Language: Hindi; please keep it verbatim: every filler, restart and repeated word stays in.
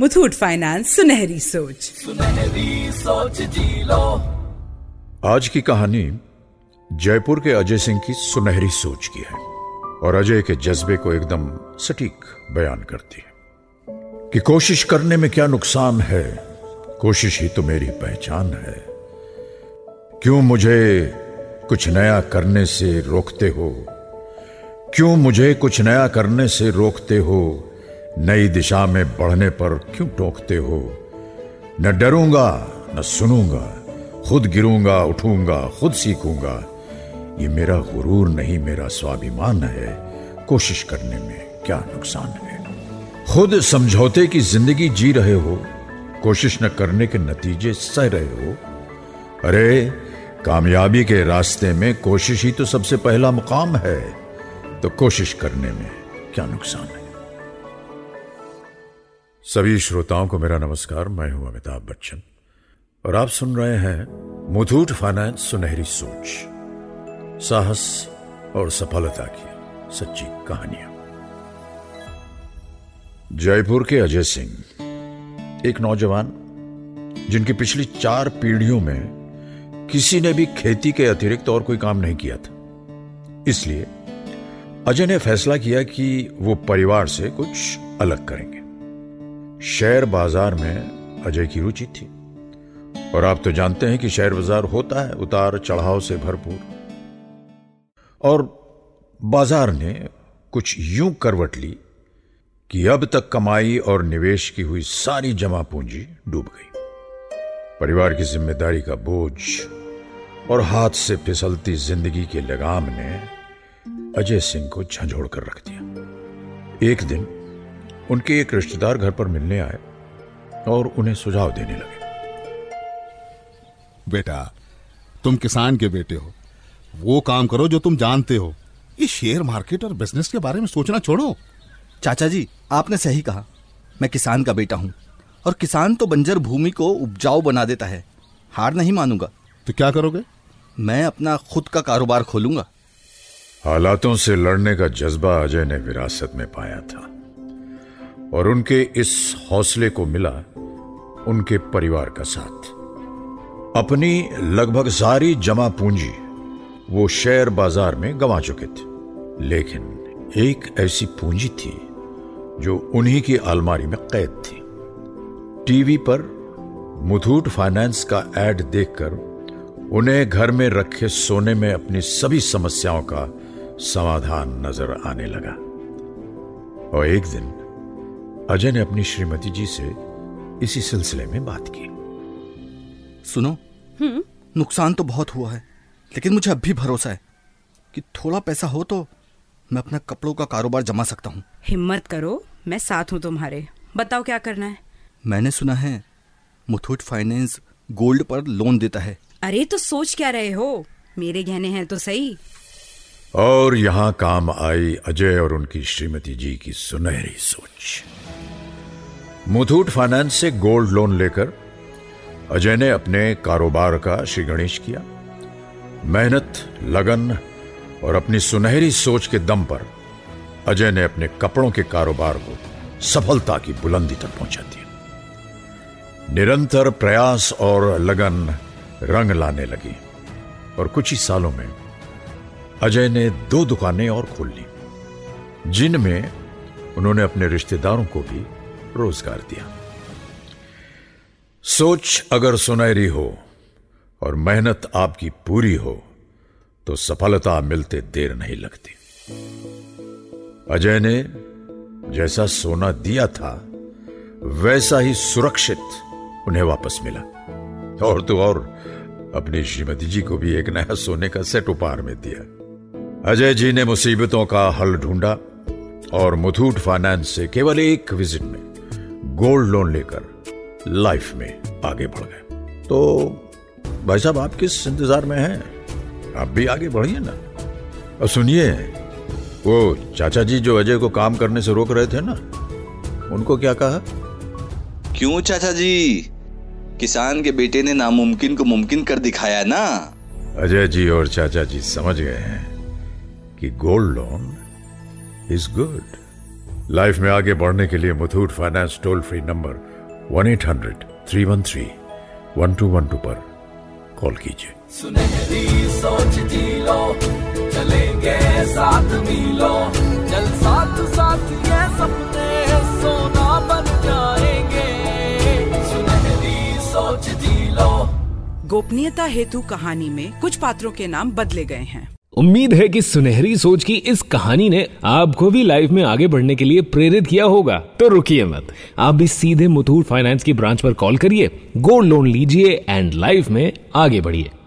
मुथूट फाइनेंस, सुनहरी सोच सुनहरी सोच जी लो। आज की कहानी जयपुर के अजय सिंह की सुनहरी सोच की है और अजय के जज्बे को एकदम सटीक बयान करती है कि कोशिश करने में क्या नुकसान है, कोशिश ही तो मेरी पहचान है। क्यों मुझे कुछ नया करने से रोकते हो, क्यों मुझे कुछ नया करने से रोकते हो, नई दिशा में बढ़ने पर क्यों टोकते हो। न डरूंगा न सुनूंगा, खुद गिरूंगा उठूंगा, खुद सीखूंगा। ये मेरा गुरूर नहीं, मेरा स्वाभिमान है। कोशिश करने में क्या नुकसान है। खुद समझौते की जिंदगी जी रहे हो, कोशिश न करने के नतीजे सह रहे हो। अरे कामयाबी के रास्ते में कोशिश ही तो सबसे पहला मुकाम है, तो कोशिश करने में क्या नुकसान है। सभी श्रोताओं को मेरा नमस्कार, मैं हूं अमिताभ बच्चन और आप सुन रहे हैं मुथूट फाइनेंस सुनहरी सोच, साहस और सफलता की सच्ची कहानियां। जयपुर के अजय सिंह, एक नौजवान जिनकी पिछली चार पीढ़ियों में किसी ने भी खेती के अतिरिक्त और कोई काम नहीं किया था। इसलिए अजय ने फैसला किया कि वो परिवार से कुछ अलग करेंगे। शेयर बाजार में अजय की रुचि थी और आप तो जानते हैं कि शेयर बाजार होता है उतार चढ़ाव से भरपूर। और बाजार ने कुछ यूं करवट ली कि अब तक कमाई और निवेश की हुई सारी जमा पूंजी डूब गई। परिवार की जिम्मेदारी का बोझ और हाथ से फिसलती जिंदगी के लगाम ने अजय सिंह को झंझोड़ कर रख दिया। एक दिन उनके एक रिश्तेदार घर पर मिलने आए और उन्हें सुझाव देने लगे। बेटा, तुम किसान के बेटे हो, वो काम करो जो तुम जानते हो। ये शेयर मार्केट और बिजनेस के बारे में सोचना छोड़ो। चाचा जी, आपने सही कहा, मैं किसान का बेटा हूँ और किसान तो बंजर भूमि को उपजाऊ बना देता है। हार नहीं मानूंगा। तो क्या करोगे? मैं अपना खुद का कारोबार खोलूंगा। हालातों से लड़ने का जज्बा अजय ने विरासत में पाया था और उनके इस हौसले को मिला उनके परिवार का साथ। अपनी लगभग सारी जमा पूंजी वो शेयर बाजार में गंवा चुके थे, लेकिन एक ऐसी पूंजी थी जो उन्हीं की अलमारी में कैद थी। टीवी पर मुथूट फाइनेंस का एड देखकर उन्हें घर में रखे सोने में अपनी सभी समस्याओं का समाधान नजर आने लगा। और एक दिन अजय ने अपनी श्रीमती जी से इसी सिलसिले में बात की। सुनो, हम्म, नुकसान तो बहुत हुआ है, लेकिन मुझे अब भी भरोसा है कि थोड़ा पैसा हो तो मैं अपना कपड़ों का कारोबार जमा सकता हूँ। हिम्मत करो, मैं साथ हूँ तुम्हारे। बताओ क्या करना है। मैंने सुना है मुथूट फाइनेंस गोल्ड पर लोन देता है। अरे तो सोच क्या रहे हो, मेरे गहने हैं तो सही। और यहाँ काम आई अजय और उनकी श्रीमती जी की सुनहरी सोच। मुथूट फाइनेंस से गोल्ड लोन लेकर अजय ने अपने कारोबार का श्री गणेश किया। मेहनत, लगन और अपनी सुनहरी सोच के दम पर अजय ने अपने कपड़ों के कारोबार को सफलता की बुलंदी तक पहुंचा दिया। निरंतर प्रयास और लगन रंग लाने लगी और कुछ ही सालों में अजय ने दो दुकानें और खोल ली, जिनमें उन्होंने अपने रिश्तेदारों को भी रोजगार दिया। सोच अगर सुनहरी हो और मेहनत आपकी पूरी हो तो सफलता मिलते देर नहीं लगती। अजय ने जैसा सोना दिया था वैसा ही सुरक्षित उन्हें वापस मिला और तो और अपनी श्रीमती जी को भी एक नया सोने का सेट उपहार में दिया। अजय जी ने मुसीबतों का हल ढूंढा और मुथूट फाइनेंस से केवल एक विजिट में गोल्ड लोन लेकर लाइफ में आगे बढ़ गए। तो भाई साहब, आप किस इंतजार में हैं? आप भी आगे बढ़िए ना। और सुनिए, वो चाचा जी जो अजय को काम करने से रोक रहे थे ना, उनको क्या कहा? क्यों चाचा जी, किसान के बेटे ने नामुमकिन को मुमकिन कर दिखाया ना। अजय जी और चाचा जी समझ गए हैं कि gold loan is good life में आगे बढ़ने के लिए Muthoot finance toll free number one eight hundred three one three one two one two पर कॉल कीजिए। सुनहरी सोच जी लो, चलेंगे साथ मिलो, चल साथ साथ ये सपने सोना बन जाएंगे। सुनहरी सोच जी लो। गोपनीयता हेतु कहानी में कुछ पात्रों के नाम बदले गए हैं। उम्मीद है कि सुनहरी सोच की इस कहानी ने आपको भी लाइफ में आगे बढ़ने के लिए प्रेरित किया होगा। तो रुकिए मत, आप भी सीधे मुथूट फाइनेंस की ब्रांच पर कॉल करिए, गोल्ड लोन लीजिए एंड लाइफ में आगे बढ़िए।